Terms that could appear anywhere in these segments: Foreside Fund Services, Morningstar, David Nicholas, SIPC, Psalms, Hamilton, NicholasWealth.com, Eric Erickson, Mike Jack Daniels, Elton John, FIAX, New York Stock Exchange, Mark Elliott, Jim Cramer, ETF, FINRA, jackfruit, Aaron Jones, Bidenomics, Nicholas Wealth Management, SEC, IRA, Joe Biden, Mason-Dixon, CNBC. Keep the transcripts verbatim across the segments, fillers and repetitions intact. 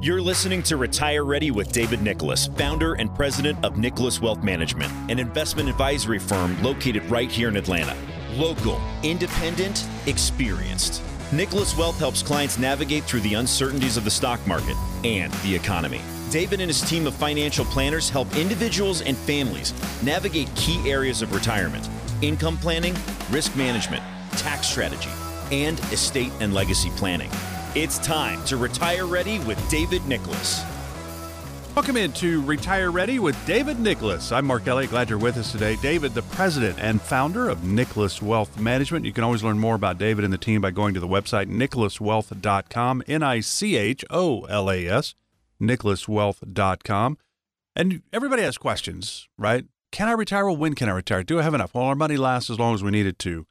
You're listening to Retire Ready with David Nicholas, founder and president of Nicholas Wealth Management, an investment advisory firm located right here in Atlanta. Local, independent, experienced. Nicholas Wealth helps clients navigate through the uncertainties of the stock market and the economy. David and his team of financial planners help individuals and families navigate key areas of retirement: income planning, risk management, tax strategy, and estate and legacy planning. It's time to Retire Ready with David Nicholas. Welcome into Retire Ready with David Nicholas. I'm Mark Elliott. Glad you're with us today. David, the president and founder of Nicholas Wealth Management. You can always learn more about David and the team by going to the website nicholas wealth dot com, N I C H O L A S, nicholas wealth dot com. And everybody has questions, right? Can I retire? Well, when can I retire? Do I have enough? Will our money last as long as we need it to?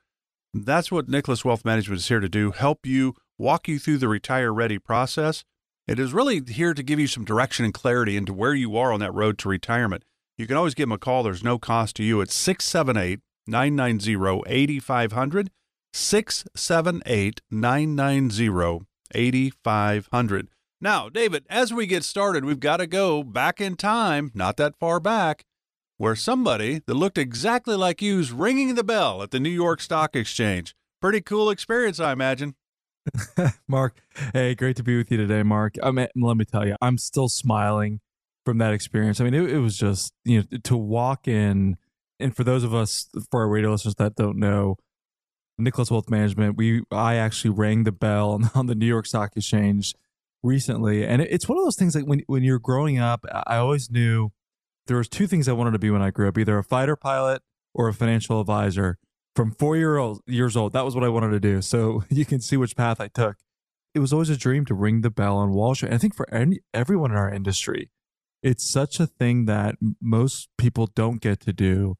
That's what Nicholas Wealth Management is here to do, help you, walk you through the Retire Ready process. It is really here to give you some direction and clarity into where you are on that road to retirement. You can always give them a call. There's no cost to you. It's six seven eight, nine nine zero, eight five zero zero, six seven eight, nine nine zero, eight five zero zero. Now, David, as we get started, we've got to go back in time, not that far back, where somebody that looked exactly like you is ringing the bell at the New York Stock Exchange. Pretty cool experience, I imagine. Mark, hey, great to be with you today, Mark. I mean, let me tell you, I'm still smiling from that experience. I mean, it, it was just, you know, to walk in, and for those of us, for our radio listeners that don't know, Nicholas Wealth Management, we I actually rang the bell on, on the New York Stock Exchange recently, and it, it's one of those things like when when you're growing up, I always knew there was two things I wanted to be when I grew up: either a fighter pilot or a financial advisor. From four year old, years old, that was what I wanted to do. So you can see which path I took. It was always a dream to ring the bell on Wall Street. And I think for any, everyone in our industry, it's such a thing that most people don't get to do.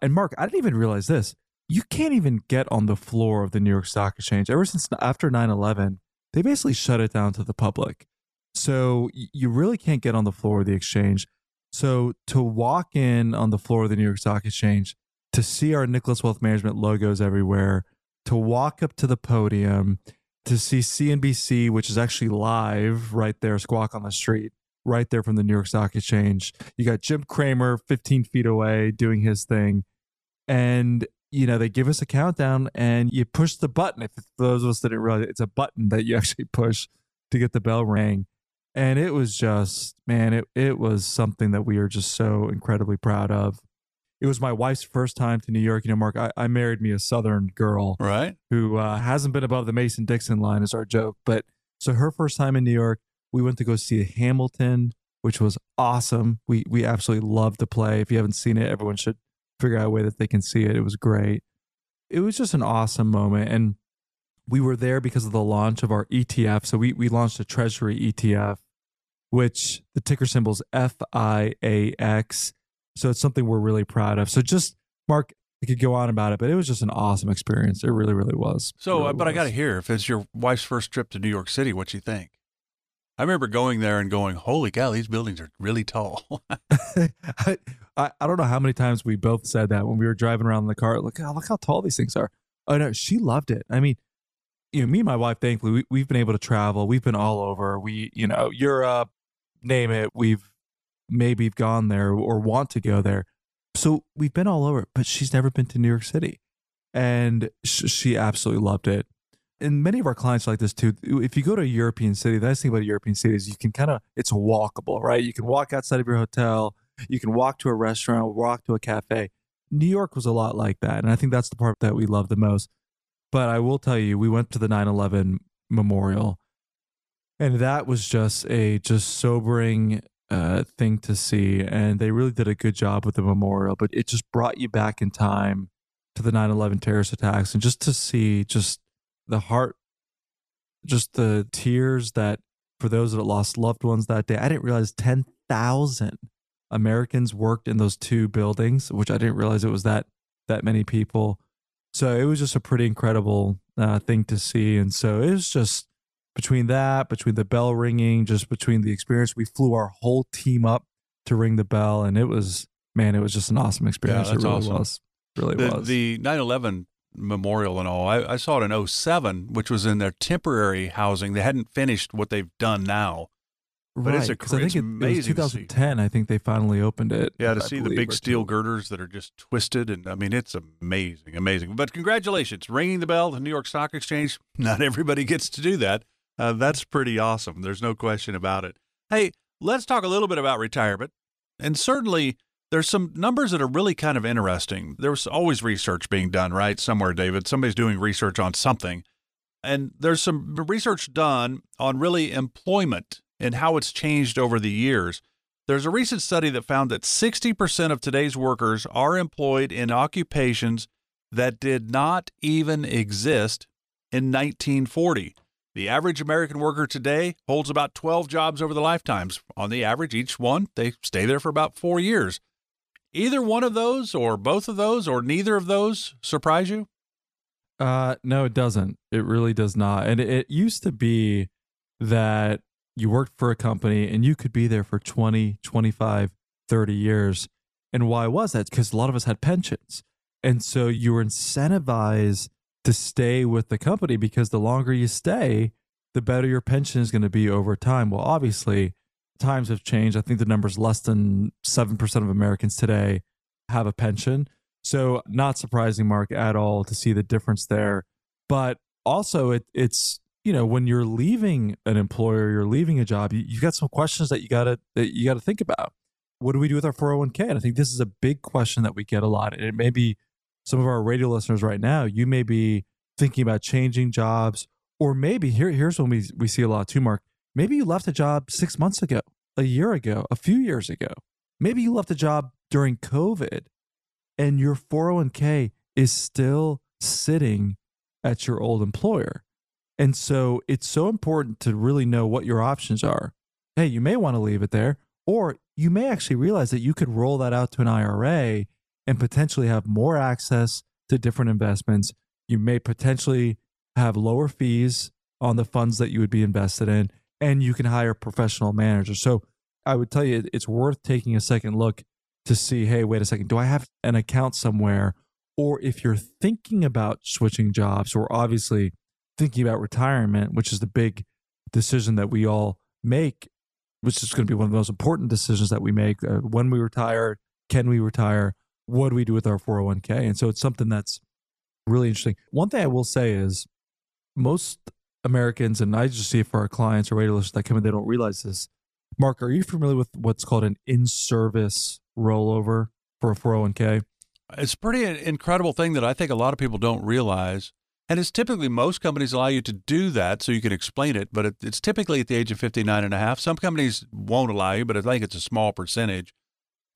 And Mark, I didn't even realize this. You can't even get on the floor of the New York Stock Exchange. Ever since after nine eleven, they basically shut it down to the public. So you really can't get on the floor of the exchange. So to walk in on the floor of the New York Stock Exchange, to see our Nicholas Wealth Management logos everywhere, to walk up to the podium, to see C N B C, which is actually live right there, Squawk on the Street, right there from the New York Stock Exchange. You got Jim Cramer fifteen feet away doing his thing. And, you know, they give us a countdown and you push the button. If those of us that didn't realize it, it's a button that you actually push to get the bell rang. And it was just, man, it, it was something that we are just so incredibly proud of. It was my wife's first time to New York. You know, Mark, I, I married me a Southern girl, right? Who uh, hasn't been above the Mason-Dixon line is our joke. But so her first time in New York, we went to go see Hamilton, which was awesome. We we absolutely loved the play. If you haven't seen it, everyone should figure out a way that they can see it. It was great. It was just an awesome moment. And we were there because of the launch of our E T F. So we we launched a Treasury E T F, which the ticker symbol is F I A X. So it's something we're really proud of. So just, Mark, I could go on about it, but it was just an awesome experience. It really, really was. So, really but was. I got to hear, if it's your wife's first trip to New York City, what you think? I remember going there and going, holy cow, these buildings are really tall. I, I don't know how many times we both said that when we were driving around in the car. Look, oh, look how tall these things are. Oh, no, she loved it. I mean, you know, me and my wife, thankfully, we, we've been able to travel. We've been all over. We, you know, Europe, name it. We've maybe gone there or want to go there. So we've been all over, but she's never been to New York City. And sh- she absolutely loved it. And many of our clients are like this too. If you go to a European city, the nice thing about a European city is you can kind of, it's walkable, right? You can walk outside of your hotel. You can walk to a restaurant, walk to a cafe. New York was a lot like that. And I think that's the part that we love the most. But I will tell you, we went to the nine eleven memorial. And that was just a just sobering Uh, thing to see, and they really did a good job with the memorial, but it just brought you back in time to the nine eleven terrorist attacks, and just to see just the heart, just the tears that for those that lost loved ones that day. I didn't realize ten thousand Americans worked in those two buildings, which I didn't realize it was that that many people. So it was just a pretty incredible uh, thing to see. And so it was just between that, between the bell ringing, just between the experience, we flew our whole team up to ring the bell. And it was, man, it was just an awesome experience. Yeah, that's it really awesome. was. Really the, was. The nine eleven memorial and all, I, I saw it in oh seven, which was in their temporary housing. They hadn't finished what they've done now. But right. it's a crazy. I think it, amazing it was twenty ten. I think they finally opened it. Yeah, to I see believe, the big steel girders that are just twisted, and I mean, it's amazing, amazing. But congratulations, ringing the bell at the New York Stock Exchange. Not everybody gets to do that. Uh, that's pretty awesome. There's no question about it. Hey, let's talk a little bit about retirement, and certainly there's some numbers that are really kind of interesting. There's always research being done, right? Somewhere, David, somebody's doing research on something, and there's some research done on really employment and how it's changed over the years. There's a recent study that found that sixty percent of today's workers are employed in occupations that did not even exist in nineteen forty. The average American worker today holds about twelve jobs over the lifetimes. On the average, each one, they stay there for about four years. Either one of those or both of those or neither of those surprise you? Uh, no, it doesn't. It really does not. And it, it used to be that you worked for a company and you could be there for twenty, twenty-five, thirty years. And why was that? Because a lot of us had pensions. And so you were incentivized to stay with the company because the longer you stay, the better your pension is going to be over time. Well, obviously, times have changed. I think the number's less than seven percent of Americans today have a pension. So not surprising, Mark, at all to see the difference there. But also, it, it's... you know, when you're leaving an employer, you're leaving a job, you, you've got some questions that you gotta that you gotta think about. What do we do with our four oh one k? And I think this is a big question that we get a lot. And it may be some of our radio listeners right now, you may be thinking about changing jobs, or maybe here here's when we we see a lot too, Mark. Maybe you left a job six months ago, a year ago, a few years ago. Maybe you left a job during COVID and your four oh one k is still sitting at your old employer. And so it's so important to really know what your options are. Hey, you may want to leave it there, or you may actually realize that you could roll that out to an I R A and potentially have more access to different investments. You may potentially have lower fees on the funds that you would be invested in, and you can hire professional managers. So I would tell you, it's worth taking a second look to see, hey, wait a second, do I have an account somewhere? Or if you're thinking about switching jobs, or obviously thinking about retirement, which is the big decision that we all make, which is going to be one of the most important decisions that we make. Uh, when we retire, can we retire? What do we do with our four oh one k? And so it's something that's really interesting. One thing I will say is most Americans, and I just see it for our clients or radio listeners that come in, they don't realize this. Mark, are you familiar with what's called an in-service rollover for a four oh one k? It's a pretty incredible thing that I think a lot of people don't realize. And it's typically, most companies allow you to do that so you can explain it, but it, it's typically at the age of fifty-nine and a half. Some companies won't allow you, but I think it's a small percentage.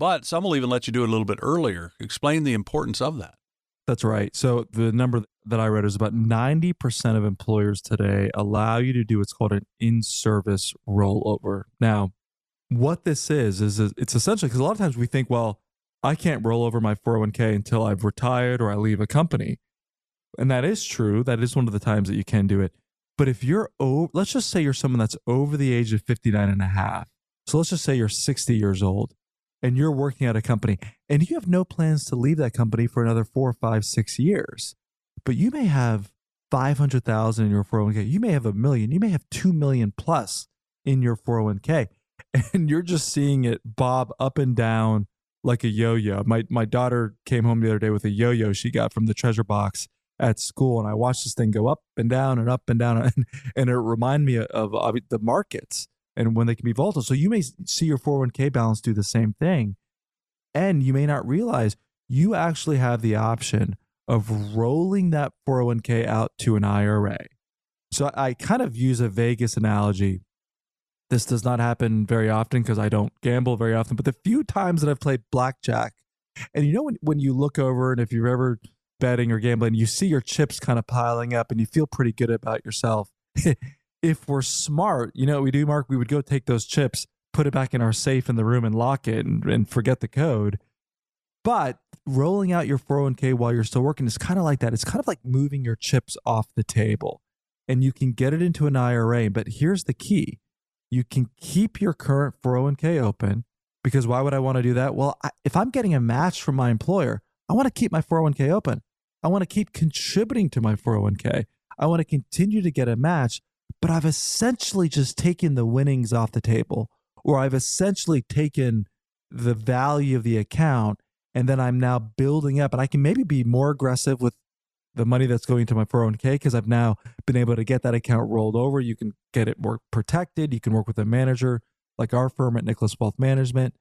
But some will even let you do it a little bit earlier. Explain the importance of that. That's right. So the number that I read is about ninety percent of employers today allow you to do what's called an in-service rollover. Now, what this is, is it's essentially, because a lot of times we think, well, I can't roll over my four oh one k until I've retired or I leave a company. And that is true. That is one of the times that you can do it. But if you're, over, let's just say you're someone that's over the age of fifty-nine and a half. So let's just say you're sixty years old and you're working at a company and you have no plans to leave that company for another four, five, six years. But you may have five hundred thousand dollars in your four oh one k. You may have a million. You may have two million plus in your four oh one k. And you're just seeing it bob up and down like a yo-yo. My, my daughter came home the other day with a yo-yo she got from the treasure box at school, and I watched this thing go up and down and up and down, and, and it reminded me of, of the markets and when they can be volatile. So you may see your four oh one k balance do the same thing, and you may not realize you actually have the option of rolling that four oh one k out to an I R A. So I kind of use a Vegas analogy. This does not happen very often because I don't gamble very often, but the few times that I've played blackjack, and you know when, when you look over, and if you've ever betting or gambling, you see your chips kind of piling up and you feel pretty good about yourself. if we're smart, you know what we do, Mark? We would go take those chips, put it back in our safe in the room and lock it and, and forget the code. But rolling out your four oh one k while you're still working is kind of like that. It's kind of like moving your chips off the table, and you can get it into an I R A. But here's the key. You can keep your current four oh one k open, because why would I want to do that? Well, I, if I'm getting a match from my employer, I want to keep my four oh one k open. I want to keep contributing to my four oh one k. I want to continue to get a match, but I've essentially just taken the winnings off the table, or I've essentially taken the value of the account, and then I'm now building up, and I can maybe be more aggressive with the money that's going to my four oh one k because I've now been able to get that account rolled over. You can get it more protected. You can work with a manager like our firm at Nicholas Wealth Management.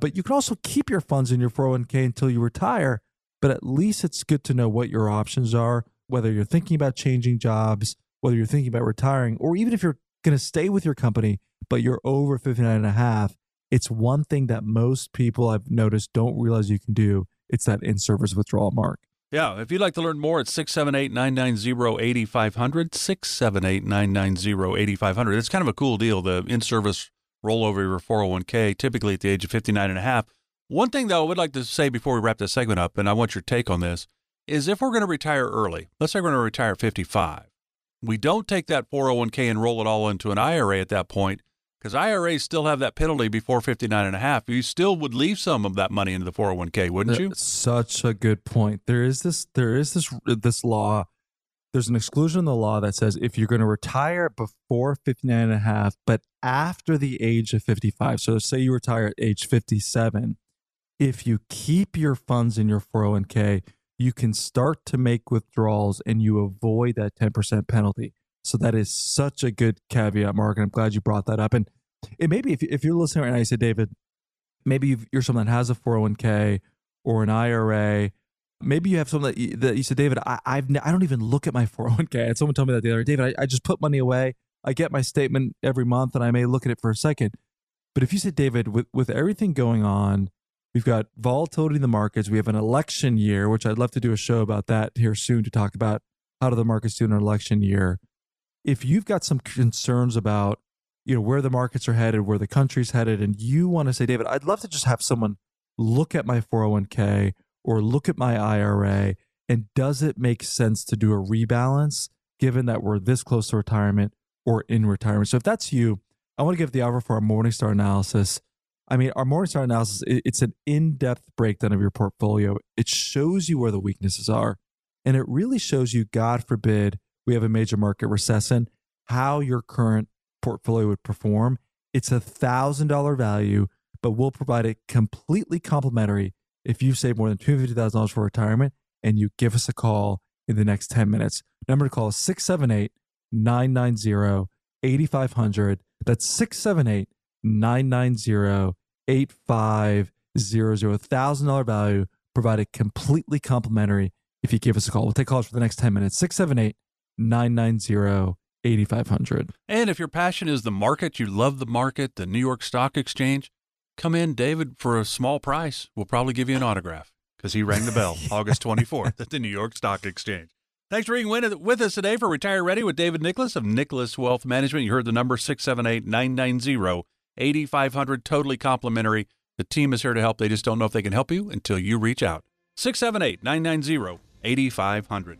But you can also keep your funds in your four oh one k until you retire, but at least it's good to know what your options are, whether you're thinking about changing jobs, whether you're thinking about retiring, or even if you're going to stay with your company, but you're over fifty-nine and a half. It's one thing that most people I've noticed don't realize you can do. It's that in-service withdrawal, Mark. Yeah. If you'd like to learn more, it's six seven eight, nine nine zero, eight five zero zero, six seven eight, nine nine zero, eight five zero zero. It's kind of a cool deal, the in-service rollover of your four oh one k, typically at the age of fifty-nine and a half. One thing, though, I would like to say before we wrap this segment up, and I want your take on this, is if we're going to retire early, let's say we're going to retire at fifty-five, we don't take that four oh one k and roll it all into an I R A at that point, because I R As still have that penalty before fifty-nine and a half. You still would leave some of that money into the four oh one k, wouldn't you? That's such a good point. There is this, there is this, this law. There's an exclusion in the law that says if you're going to retire before fifty-nine and a half, but after the age of fifty-five, so say you retire at age fifty-seven, if you keep your funds in your four oh one k, you can start to make withdrawals and you avoid that ten percent penalty. So that is such a good caveat, Mark, and I'm glad you brought that up. And it may be, if, if you're listening right now, you say, David, maybe you've, you're someone that has a four oh one k or an I R A. Maybe you have someone that you, that you said, David, I I've, I don't even look at my four oh one k. I had someone tell me that the other day, David, I, I just put money away. I get my statement every month, and I may look at it for a second. But if you said, David, with, with everything going on, we've got volatility in the markets. We have an election year, which I'd love to do a show about that here soon, to talk about how do the markets do in an election year. If you've got some concerns about, you know, where the markets are headed, where the country's headed, and you want to say, David, I'd love to just have someone look at my four oh one k or look at my I R A, and does it make sense to do a rebalance given that we're this close to retirement or in retirement? So if that's you, I want to give the hour for our Morningstar analysis. I mean, our Morningstar analysis, it's an in-depth breakdown of your portfolio. It shows you where the weaknesses are, and it really shows you, God forbid, we have a major market recession, how your current portfolio would perform. It's a one thousand dollars value, but we'll provide it completely complimentary if you save more than two hundred fifty thousand dollars for retirement and you give us a call in the next ten minutes. Number to call is six seven eight, nine nine zero, eight five zero zero. That's six seven eight, nine nine zero, eight five zero zero. one thousand dollars value, provided completely complimentary if you give us a call. We'll take calls for the next ten minutes, six seven eight, nine nine zero, eight five zero zero. And if your passion is the market, you love the market, the New York Stock Exchange, come in, David, for a small price. We'll probably give you an autograph, because he rang the bell August twenty-fourth at the New York Stock Exchange. Thanks for being with us today for Retire Ready with David Nicholas of Nicholas Wealth Management. You heard the number, six seven eight, nine nine zero, eight five zero zero, totally complimentary. The team is here to help. They just don't know if they can help you until you reach out. six seven eight, nine nine zero, eight five zero zero.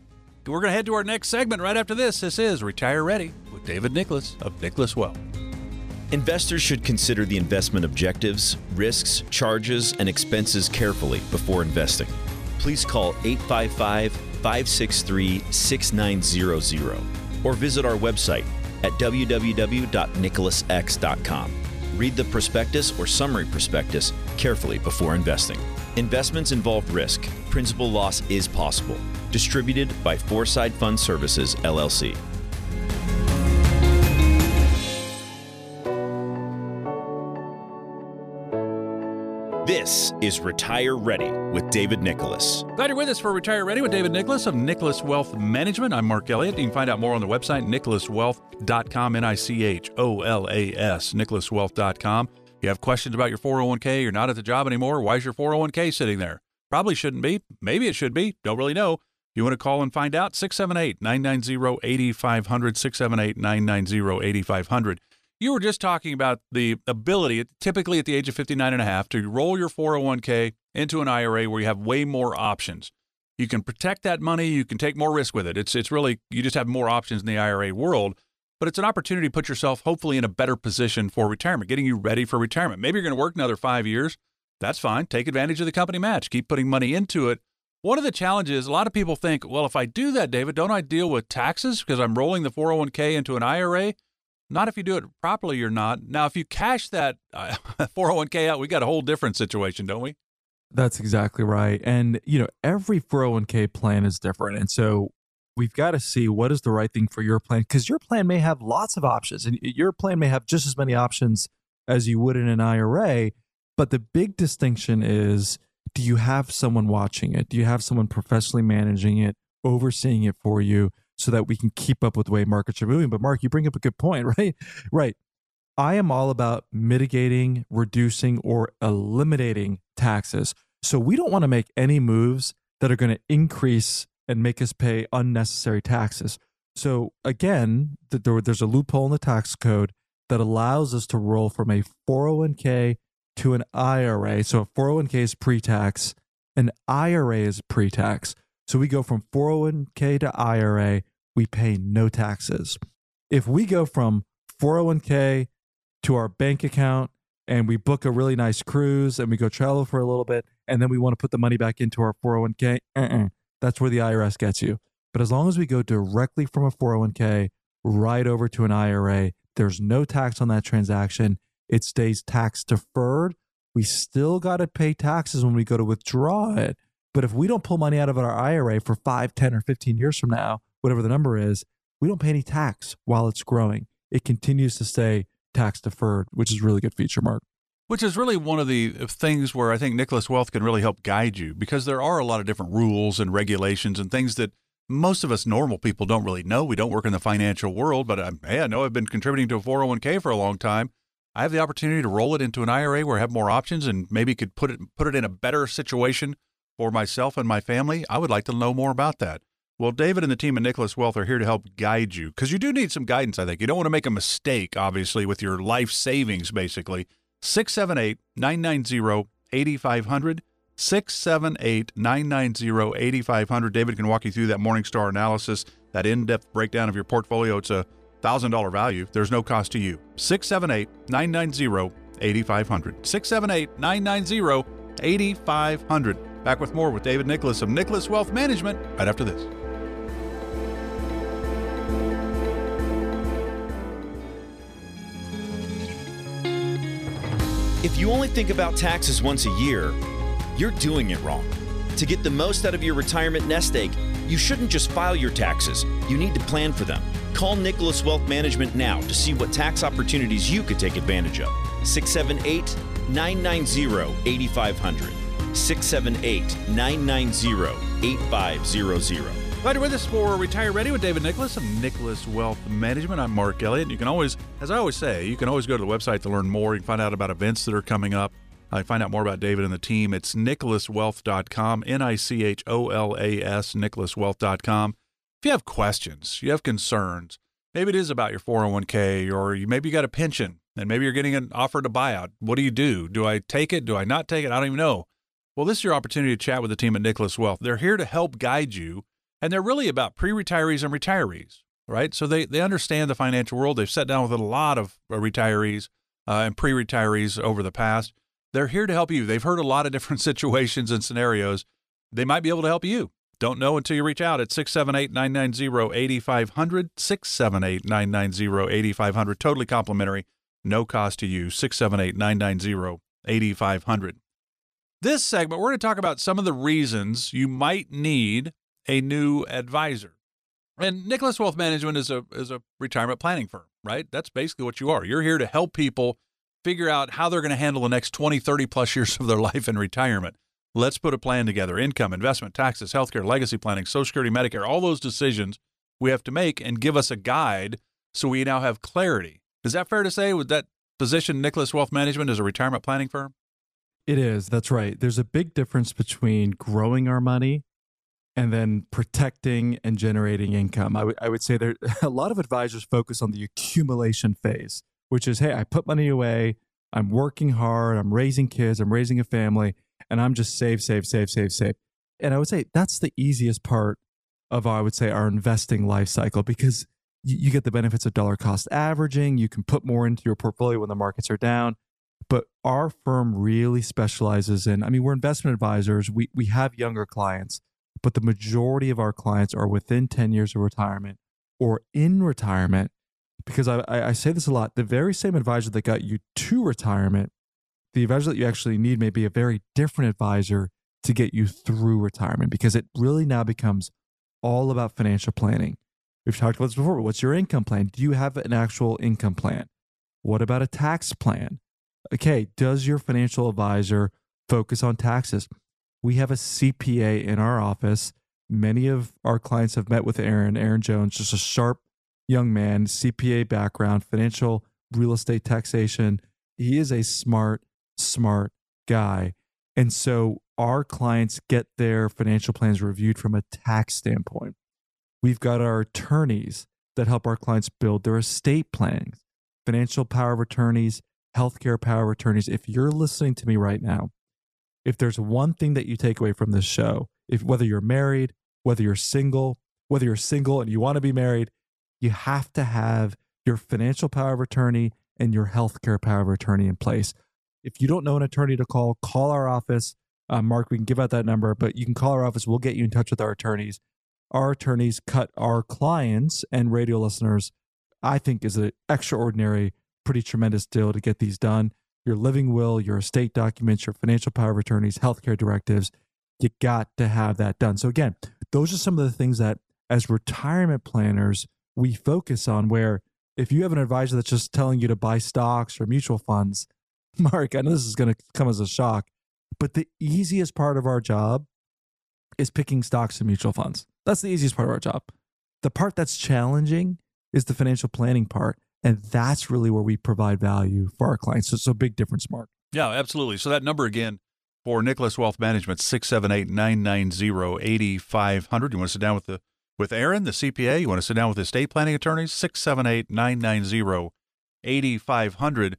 We're going to head to our next segment right after this. This is Retire Ready with David Nicholas of Nicholas Wealth. Investors should consider the investment objectives, risks, charges, and expenses carefully before investing. Please call eight five five, five six three, six nine zero zero or visit our website at w w w dot nicholas x dot com. Read the prospectus or summary prospectus carefully before investing. Investments involve risk. Principal loss is possible. Distributed by Foreside Fund Services, L L C. This is Retire Ready with David Nicholas. Glad you're with us for Retire Ready with David Nicholas of Nicholas Wealth Management. I'm Mark Elliott. You can find out more on the website, nicholas wealth dot com, N I C H O L A S, nicholas wealth dot com. You have questions about your four oh one k, you're not at the job anymore, why is your four oh one k sitting there? Probably shouldn't be. Maybe it should be. Don't really know. You want to call and find out? six seven eight, nine nine zero, eight five zero zero, six seven eight, nine nine zero, eight five zero zero. You were just talking about the ability, typically at the age of fifty-nine and a half, to roll your four oh one k into an I R A where you have way more options. You can protect that money. You can take more risk with it. It's it's really, you just have more options in the I R A world, but it's an opportunity to put yourself hopefully in a better position for retirement, getting you ready for retirement. Maybe you're going to work another five years. That's fine. Take advantage of the company match. Keep putting money into it. One of the challenges, a lot of people think, well, if I do that, David, don't I deal with taxes because I'm rolling the four oh one k into an I R A? Not if you do it properly, you're not. Now, if you cash that uh, four oh one k out, we got a whole different situation, don't we? That's exactly right. And, you know, every four oh one k plan is different. And so we've got to see what is the right thing for your plan, because your plan may have lots of options and your plan may have just as many options as you would in an I R A. But the big distinction is, do you have someone watching it? Do you have someone professionally managing it, overseeing it for you so that we can keep up with the way markets are moving? But Mark, you bring up a good point, right? Right. I am all about mitigating, reducing, or eliminating taxes. So we don't want to make any moves that are going to increase and make us pay unnecessary taxes. So again, there's a loophole in the tax code that allows us to roll from a four oh one k to an I R A. So a four oh one k is pre-tax, an I R A is pre-tax. So we go from four oh one k to I R A, we pay no taxes. If we go from four oh one k to our bank account and we book a really nice cruise and we go travel for a little bit and then we want to put the money back into our four oh one k, uh-uh, that's where the I R S gets you. But as long as we go directly from a four oh one k right over to an I R A, there's no tax on that transaction. It stays tax deferred. We still got to pay taxes when we go to withdraw it. But if we don't pull money out of our I R A for five, ten, or fifteen years from now, whatever the number is, we don't pay any tax while it's growing. It continues to stay tax deferred, which is a really good feature, Mark. Which is really one of the things where I think Nicholas Wealth can really help guide you, because there are a lot of different rules and regulations and things that most of us normal people don't really know. We don't work in the financial world, but I, hey, I know I've been contributing to a four oh one k for a long time. I have the opportunity to roll it into an I R A where I have more options and maybe could put it put it in a better situation for myself and my family. I would like to know more about that. Well, David and the team at Nicholas Wealth are here to help guide you, because you do need some guidance, I think. You don't want to make a mistake, obviously, with your life savings, basically. six seven eight, nine nine zero, eight five zero zero, six seven eight, nine nine zero, eight five zero zero. David can walk you through that Morningstar analysis, that in-depth breakdown of your portfolio. It's a one thousand dollar value. There's no cost to you. six seven eight, nine nine zero, eight five zero zero. six seven eight, nine nine zero, eight five zero zero. Back with more with David Nicholas of Nicholas Wealth Management right after this. If you only think about taxes once a year, you're doing it wrong. To get the most out of your retirement nest egg, you shouldn't just file your taxes. You need to plan for them. Call Nicholas Wealth Management now to see what tax opportunities you could take advantage of. six seven eight, nine nine zero, eight five zero zero. six seven eight, nine nine zero, eight five zero zero. Glad you're with us for Retire Ready with David Nicholas of Nicholas Wealth Management. I'm Mark Elliott. You can always, as I always say, you can always go to the website to learn more. You can find out about events that are coming up. I find out more about David and the team. It's Nicholas Wealth dot com, N I C H O L A S, Nicholas Wealth dot com. If you have questions, you have concerns, maybe it is about your four oh one k, or you maybe you got a pension and maybe you're getting an offer to buy out. What do you do? Do I take it? Do I not take it? I don't even know. Well, this is your opportunity to chat with the team at Nicholas Wealth. They're here to help guide you, and they're really about pre-retirees and retirees, right? So they, they understand the financial world. They've sat down with a lot of retirees uh, and pre-retirees over the past. They're here to help you. They've heard a lot of different situations and scenarios. They might be able to help you. Don't know until you reach out at six seven eight, nine nine zero, eight five zero zero, six seven eight, nine nine zero, eight five zero zero. Totally complimentary, no cost to you, six seven eight, nine nine zero, eight five zero zero. This segment, we're going to talk about some of the reasons you might need a new advisor. And Nicholas Wealth Management is a, is a retirement planning firm, right? That's basically what you are. You're here to help people figure out how they're going to handle the next twenty, thirty plus years of their life in retirement. Let's put a plan together: income, investment, taxes, healthcare, legacy planning, Social Security, Medicare, all those decisions we have to make, and give us a guide so we now have clarity. Is that fair to say? Would that position Nicholas Wealth Management as a retirement planning firm? It is. That's right. There's a big difference between growing our money and then protecting and generating income. I, I would say there a lot of advisors focus on the accumulation phase, which is, hey, I put money away, I'm working hard, I'm raising kids, I'm raising a family, and I'm just save, save, save, save, save. And I would say that's the easiest part of, I would say, our investing life cycle, because you, you get the benefits of dollar cost averaging. You can put more into your portfolio when the markets are down. But our firm really specializes in, I mean, we're investment advisors. We, we have younger clients. But the majority of our clients are within ten years of retirement or in retirement, because I, I say this a lot. The very same advisor that got you to retirement, the advisor that you actually need may be a very different advisor to get you through retirement, because it really now becomes all about financial planning. We've talked about this before. What's your income plan? Do you have an actual income plan? What about a tax plan? Okay, does your financial advisor focus on taxes? We have a C P A in our office. Many of our clients have met with Aaron, Aaron Jones, just a sharp young man, C P A background, financial, real estate, taxation. He is a smart, smart guy. And so our clients get their financial plans reviewed from a tax standpoint. We've got our attorneys that help our clients build their estate plans, financial power of attorneys, healthcare power of attorneys. If you're listening to me right now, if there's one thing that you take away from this show, if whether you're married, whether you're single, whether you're single and you want to be married, you have to have your financial power of attorney and your healthcare power of attorney in place. If you don't know an attorney to call, call our office. Uh, Mark, we can give out that number, but you can call our office. We'll get you in touch with our attorneys. Our attorneys cut our clients and radio listeners, I think, is an extraordinary, pretty tremendous deal to get these done. Your living will, your estate documents, your financial power of attorneys, healthcare directives, you got to have that done. So again, those are some of the things that as retirement planners, we focus on, where if you have an advisor that's just telling you to buy stocks or mutual funds, Mark, I know this is going to come as a shock, but the easiest part of our job is picking stocks and mutual funds. That's the easiest part of our job. The part that's challenging is the financial planning part. And that's really where we provide value for our clients. So it's a big difference, Mark. Yeah, absolutely. So that number again for Nicholas Wealth Management, six seven eight, nine nine zero, eight five zero zero. You want to sit down with the with Aaron, the C P A? You want to sit down with estate planning attorneys? six seven eight, nine nine zero, eight five zero zero.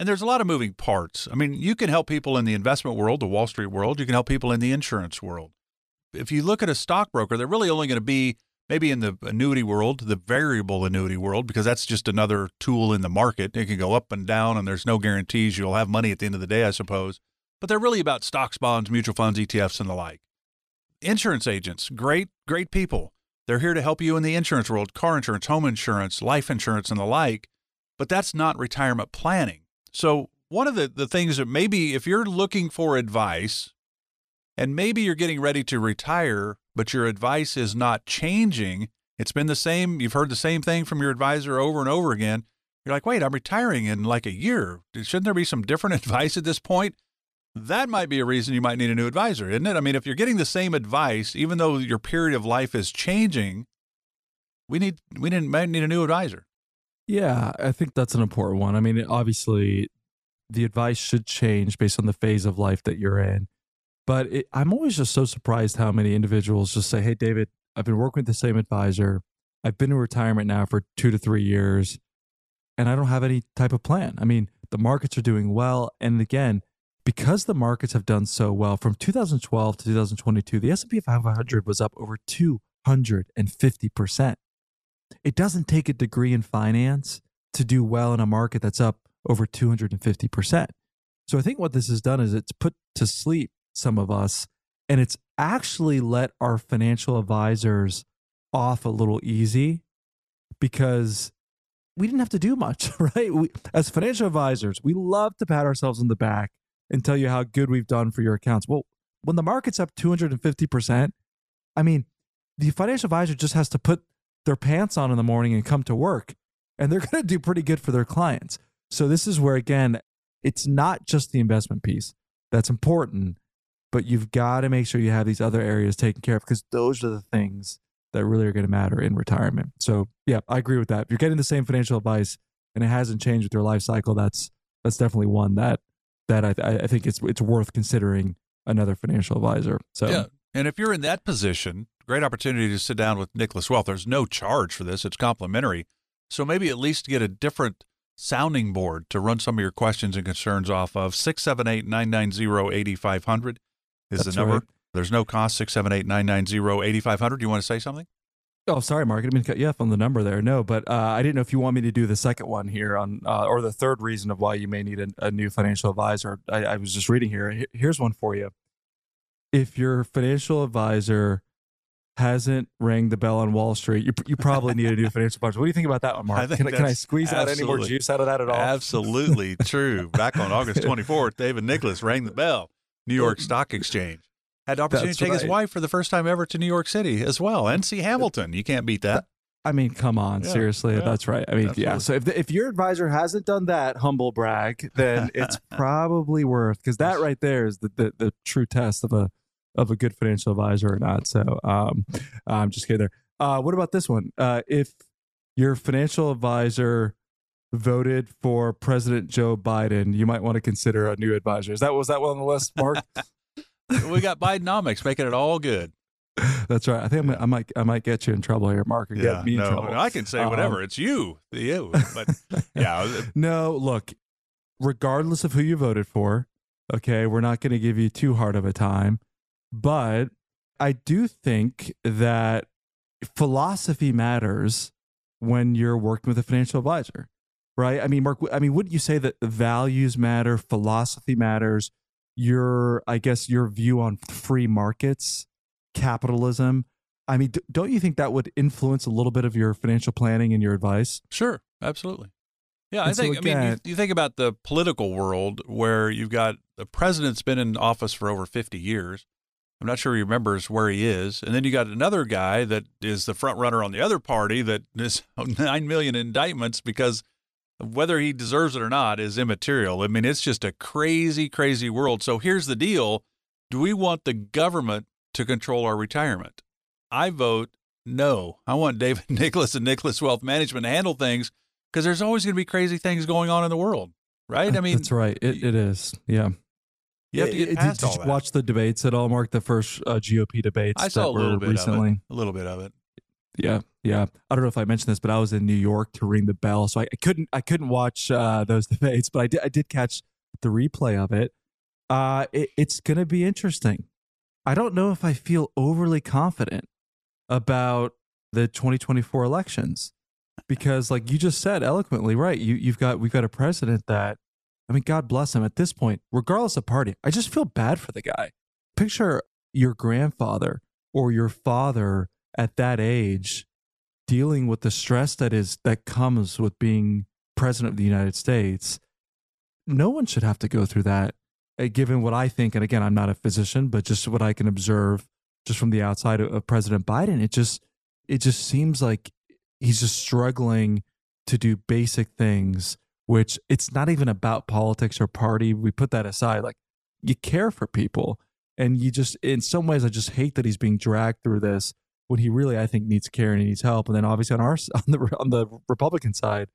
And there's a lot of moving parts. I mean, you can help people in the investment world, the Wall Street world. You can help people in the insurance world. If you look at a stockbroker, they're really only going to be maybe in the annuity world, the variable annuity world, because that's just another tool in the market. It can go up and down, and there's no guarantees you'll have money at the end of the day, I suppose. But they're really about stocks, bonds, mutual funds, E T Fs, and the like. Insurance agents, great, great people. They're here to help you in the insurance world, car insurance, home insurance, life insurance, and the like. But that's not retirement planning. So one of the, the things that maybe if you're looking for advice, and maybe you're getting ready to retire, but your advice is not changing. It's been the same. You've heard the same thing from your advisor over and over again. You're like, wait, I'm retiring in like a year. Shouldn't there be some different advice at this point? That might be a reason you might need a new advisor, isn't it? I mean, if you're getting the same advice, even though your period of life is changing, we need we might need a new advisor. Yeah, I think that's an important one. I mean, obviously, the advice should change based on the phase of life that you're in. But it, I'm always just so surprised how many individuals just say, hey, David, I've been working with the same advisor. I've been in retirement now for two to three years, and I don't have any type of plan. I mean, the markets are doing well. And again, because the markets have done so well, from two thousand twelve to two thousand twenty-two, the S and P five hundred was up over two hundred fifty percent. It doesn't take a degree in finance to do well in a market that's up over two hundred fifty percent. So I think what this has done is it's put to sleep some of us, and it's actually let our financial advisors off a little easy, because we didn't have to do much, right? We, as financial advisors, we love to pat ourselves on the back and tell you how good we've done for your accounts. Well, when the market's up two hundred fifty percent, I mean, the financial advisor just has to put their pants on in the morning and come to work, and they're going to do pretty good for their clients. So this is where, again, it's not just the investment piece that's important, but you've got to make sure you have these other areas taken care of, because those are the things that really are going to matter in retirement. So yeah, I agree with that. If you're getting the same financial advice and it hasn't changed with your life cycle, that's that's definitely one that that I, I think it's it's worth considering another financial advisor. So yeah, and if you're in that position, Great opportunity to sit down with Nicholas Wealth. There's no charge for this. It's complimentary. So maybe at least get a different sounding board to run some of your questions and concerns off of. six seven eight, nine nine zero, eight five zero zero is That's the number. Right. There's no cost. six seven eight, nine nine zero, eight five zero zero. You want to say something? Oh, sorry, Mark. I didn't mean to cut you off on the number there. No, but uh, I didn't know if you want me to do the second one here on, uh, or the third reason of why you may need a, a new financial advisor. I, I was just reading here. Here's one for you. If your financial advisor hasn't rang the bell on Wall Street, you, you probably need a new financial advisor. What do you think about that one, Mark? I can, can I squeeze out any more juice out of that at all? Absolutely true. Back on August twenty-fourth, David Nicholas rang the bell. New York Stock Exchange. Had the opportunity That's to take right. his wife for the first time ever to New York City as well, and see Hamilton. You can't beat that. I mean, come on, yeah, seriously. Yeah, that's right. I mean, absolutely. yeah. So if the, if your advisor hasn't done that humble brag, then it's probably worth, because that right there is the, the the true test of a of a good financial advisor or not. So um, I'm just kidding there. Uh, what about this one? Uh, if your financial advisor voted for President Joe Biden, you might want to consider a new advisor. Is that was that one on the list, Mark? We got Bidenomics making it all good. That's right. I think yeah. I might, I might get you in trouble here, Mark. Or yeah, get me no, in trouble. I can say whatever. Um, it's you, you. But yeah, no. Look, regardless of who you voted for, okay, we're not going to give you too hard of a time. But I do think that philosophy matters when you're working with a financial advisor, right? I mean, Mark. I mean, wouldn't you say that values matter, philosophy matters? Your, I guess, your view on free markets, capitalism. I mean, d don't you think that would influence a little bit of your financial planning and your advice? Sure, absolutely. Yeah, and I think, so again, I mean, you, you think about the political world where you've got the president's been in office for over fifty years. I'm not sure he remembers where he is. And then you got another guy that is the front runner on the other party that is nine million indictments because whether he deserves it or not is immaterial. I mean, it's just a crazy, crazy world. So here's the deal. Do we want the government to control our retirement? I vote no. I want David Nicholas and Nicholas Wealth Management to handle things because there's always going to be crazy things going on in the world, right? I mean, that's right. It, it is. Yeah. You have to get past all that. Did you watch the debates at all, Mark? The first uh, G O P debates? I saw a little bit of it. A little bit of it. Yeah, yeah. I don't know if I mentioned this, but I was in New York to ring the bell, so I, I couldn't. I couldn't watch uh, those debates, but I did. I did catch the replay of it. Uh, it it's going to be interesting. I don't know if I feel overly confident about the twenty twenty-four elections because, like you just said eloquently, right? You you've got we've got a president that, I mean, God bless him at this point, regardless of party. I just feel bad for the guy. Picture your grandfather or your father at that age, dealing with the stress that is that comes with being president of the United States. No one should have to go through that, uh, given what I think. And again, I'm not a physician, but just what I can observe just from the outside of, of President Biden, it just it just seems like he's just struggling to do basic things, which it's not even about politics or party. We put that aside. Like, you care for people, and you just, in some ways, I just hate that he's being dragged through this when he really, I think, needs care and he needs help. And then obviously on our on the on the Republican side,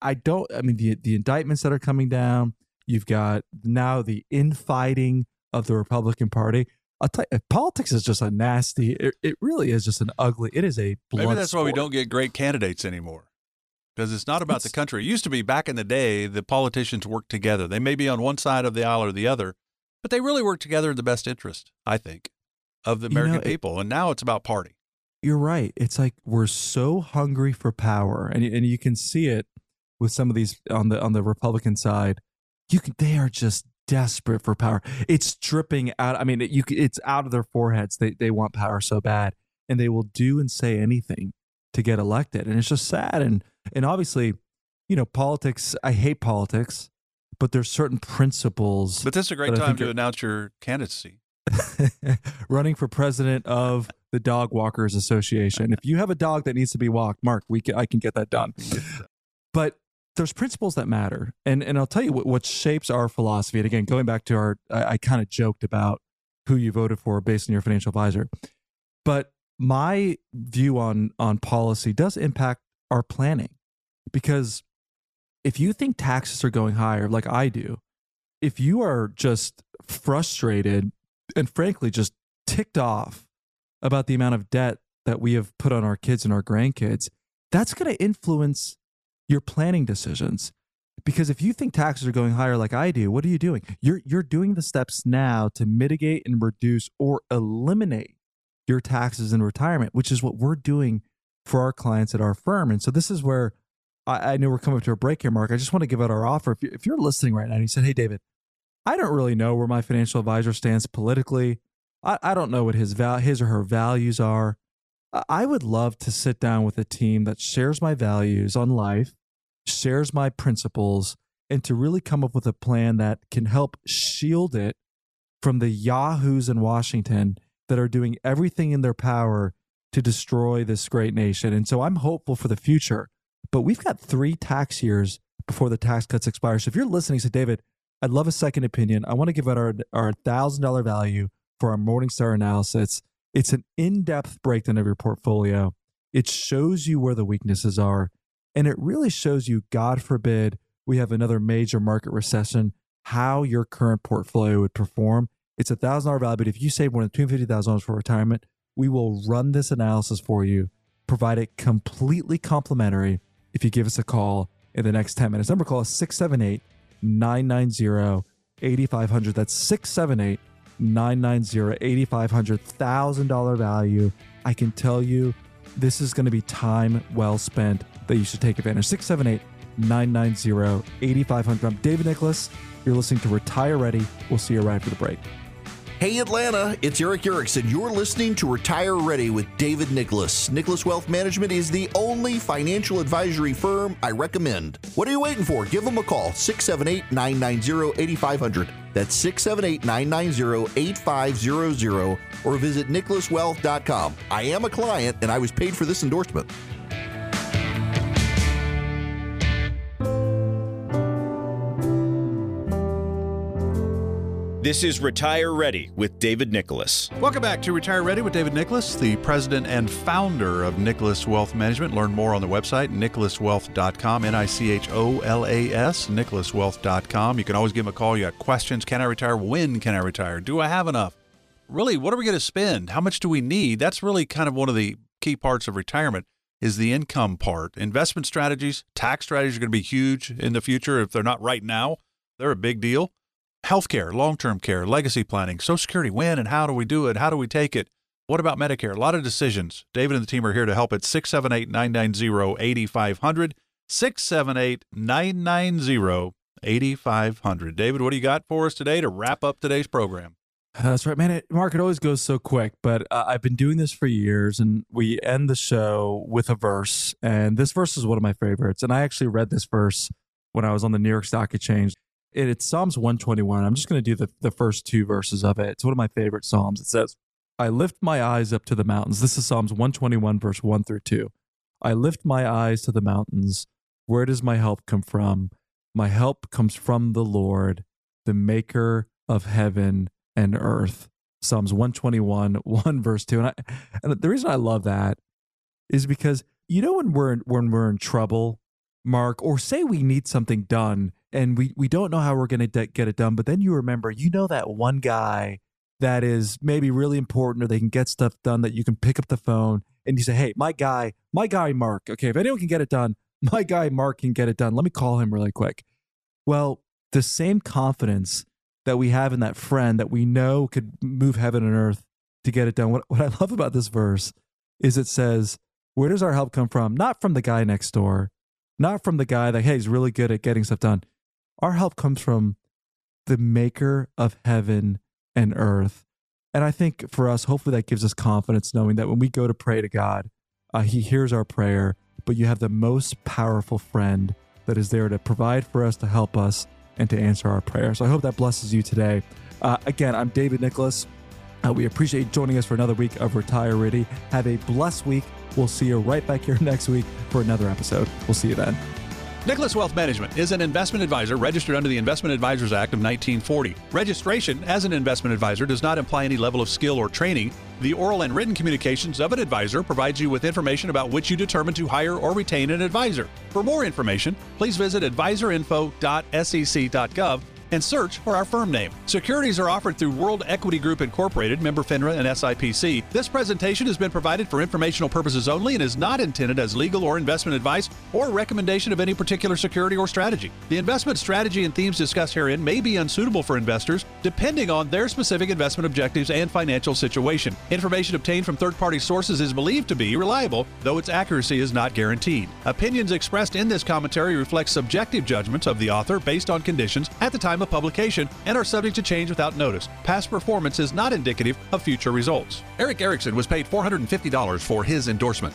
I don't. I mean, the the indictments that are coming down. You've got now the infighting of the Republican Party. I'll tell you, politics is just a nasty. It, it really is just an ugly. It is a blunt Maybe that's sport. Why we don't get great candidates anymore, because it's not about it's, the country. It used to be back in the day, the politicians worked together. They may be on one side of the aisle or the other, but they really work together in the best interest, I think, of the American you know, people. It, and now it's about party. You're right. It's like we're so hungry for power, and and you can see it with some of these on the on the Republican side. You can, they are just desperate for power. It's dripping out. I mean, it, you it's out of their foreheads. They they want power so bad, and they will do and say anything to get elected. And it's just sad. And and obviously, you know, politics. I hate politics, but there's certain principles. But this is a great time to announce your candidacy. Running for president of the Dog Walkers Association. If you have a dog that needs to be walked, Mark, we can, I can get that done. But there's principles that matter, and and I'll tell you what, what shapes our philosophy. And again, going back to our, I, I kind of joked about who you voted for based on your financial advisor, but my view on on policy does impact our planning, because if you think taxes are going higher, like I do, if you are just frustrated and frankly just ticked off about the amount of debt that we have put on our kids and our grandkids, that's going to influence your planning decisions. Because if you think taxes are going higher like I do, what are you doing? You're, you're doing the steps now to mitigate and reduce or eliminate your taxes in retirement, which is what we're doing for our clients at our firm. And so this is where I, I know we're coming up to a break here, Mark. I just want to give out our offer. If you're, if you're listening right now and you said, hey, David, I don't really know where my financial advisor stands politically. I, I don't know what his val- his or her values are. I would love to sit down with a team that shares my values on life, shares my principles, and to really come up with a plan that can help shield it from the yahoos in Washington that are doing everything in their power to destroy this great nation. And so I'm hopeful for the future, but we've got three tax years before the tax cuts expire. So if you're listening, say, David, I'd love a second opinion. I want to give out our, our one thousand dollars value for our Morningstar analysis. It's an in-depth breakdown of your portfolio. It shows you where the weaknesses are, and it really shows you, God forbid, we have another major market recession, how your current portfolio would perform. It's a one thousand dollars value, but if you save more than two hundred fifty thousand dollars for retirement, we will run this analysis for you, provide it completely complimentary if you give us a call in the next ten minutes. Number call is six seven eight, nine nine zero, eight five zero zero. That's six seven eight, nine nine zero, eight five zero zero, one thousand dollars value. I can tell you this is going to be time well spent that you should take advantage. six seven eight, nine nine zero, eight five zero zero. I'm David Nicholas. You're listening to Retire Ready. We'll see you right after the break. Hey Atlanta, it's Eric Erickson. You're listening to Retire Ready with David Nicholas. Nicholas Wealth Management is the only financial advisory firm I recommend. What are you waiting for? Give them a call, six seven eight, nine nine zero, eight five zero zero. That's six seven eight, nine nine zero, eight five zero zero, or visit Nicholas Wealth dot com. I am a client and I was paid for this endorsement. This is Retire Ready with David Nicholas. Welcome back to Retire Ready with David Nicholas, the president and founder of Nicholas Wealth Management. Learn more on the website, Nicholas Wealth dot com, N I C H O L A S, Nicholas Wealth dot com. You can always give them a call. You got questions. Can I retire? When can I retire? Do I have enough? Really, what are we going to spend? How much do we need? That's really kind of one of the key parts of retirement is the income part. Investment strategies, tax strategies are going to be huge in the future. If they're not right now, they're a big deal. Healthcare, long-term care, legacy planning, Social Security, when and how do we do it? How do we take it? What about Medicare? A lot of decisions. David and the team are here to help at six seven eight, nine nine zero, eight five zero zero, six seven eight, nine nine zero, eight five zero zero. David, what do you got for us today to wrap up today's program? That's right, man. It, Mark, it always goes so quick, but uh, I've been doing this for years, and we end the show with a verse, and this verse is one of my favorites, and I actually read this verse when I was on the New York Stock Exchange. It's Psalms one twenty-one. I'm just going to do the, the first two verses of it. It's one of my favorite Psalms. It says, I lift my eyes up to the mountains. This is Psalms one twenty-one, verse one through two. I lift my eyes to the mountains. Where does my help come from? My help comes from the Lord, the maker of heaven and earth. Psalms one twenty-one, one verse two. And, I, and the reason I love that is because, you know, when we're in, when we're in trouble, Mark, or say we need something done, and we, we don't know how we're going to de- get it done. But then you remember, you know that one guy that is maybe really important or they can get stuff done that you can pick up the phone and you say, hey, my guy, my guy, Mark. Okay, if anyone can get it done, my guy, Mark can get it done. Let me call him really quick. Well, the same confidence that we have in that friend that we know could move heaven and earth to get it done. What, what I love about this verse is it says, where does our help come from? Not from the guy next door, not from the guy that, hey, he's really good at getting stuff done. Our help comes from the maker of heaven and earth. And I think for us, hopefully that gives us confidence knowing that when we go to pray to God, uh, he hears our prayer, but you have the most powerful friend that is there to provide for us, to help us, and to answer our prayer. So I hope that blesses you today. Uh, again, I'm David Nicholas. Uh, we appreciate you joining us for another week of Retire Ready. Have a blessed week. We'll see you right back here next week for another episode. We'll see you then. Nicholas Wealth Management is an investment advisor registered under the Investment Advisors Act of nineteen forty. Registration as an investment advisor does not imply any level of skill or training. The oral and written communications of an advisor provides you with information about which you determine to hire or retain an advisor. For more information, please visit advisor info dot s e c dot gov and search for our firm name. Securities are offered through World Equity Group Incorporated, member FINRA and S I P C. This presentation has been provided for informational purposes only and is not intended as legal or investment advice or recommendation of any particular security or strategy. The investment strategy and themes discussed herein may be unsuitable for investors depending on their specific investment objectives and financial situation. Information obtained from third-party sources is believed to be reliable, though its accuracy is not guaranteed. Opinions expressed in this commentary reflect subjective judgments of the author based on conditions at the time of publication and are subject to change without notice. Past performance is not indicative of future results. Eric Erickson was paid four hundred fifty dollars for his endorsement.